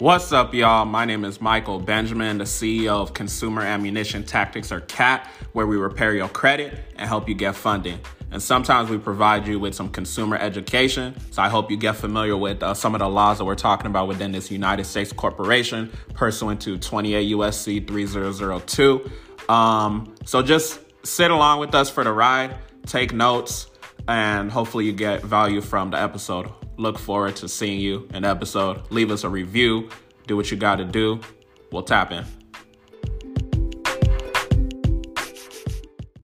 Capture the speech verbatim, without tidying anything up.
What's up, y'all? My name is Michael Benjamin, the C E O of Consumer Ammunition Tactics, or C A T, where we repair your credit and help you get funding. And sometimes we provide you with some consumer education. So I hope you get familiar with uh, some of the laws that we're talking about within this United States corporation pursuant to twenty-eight U S C thirty oh oh two. Um, so just sit along with us for the ride, take notes, and hopefully you get value from the episode. Look forward to seeing you in the episode. Leave us a review. Do what you got to do. We'll tap in.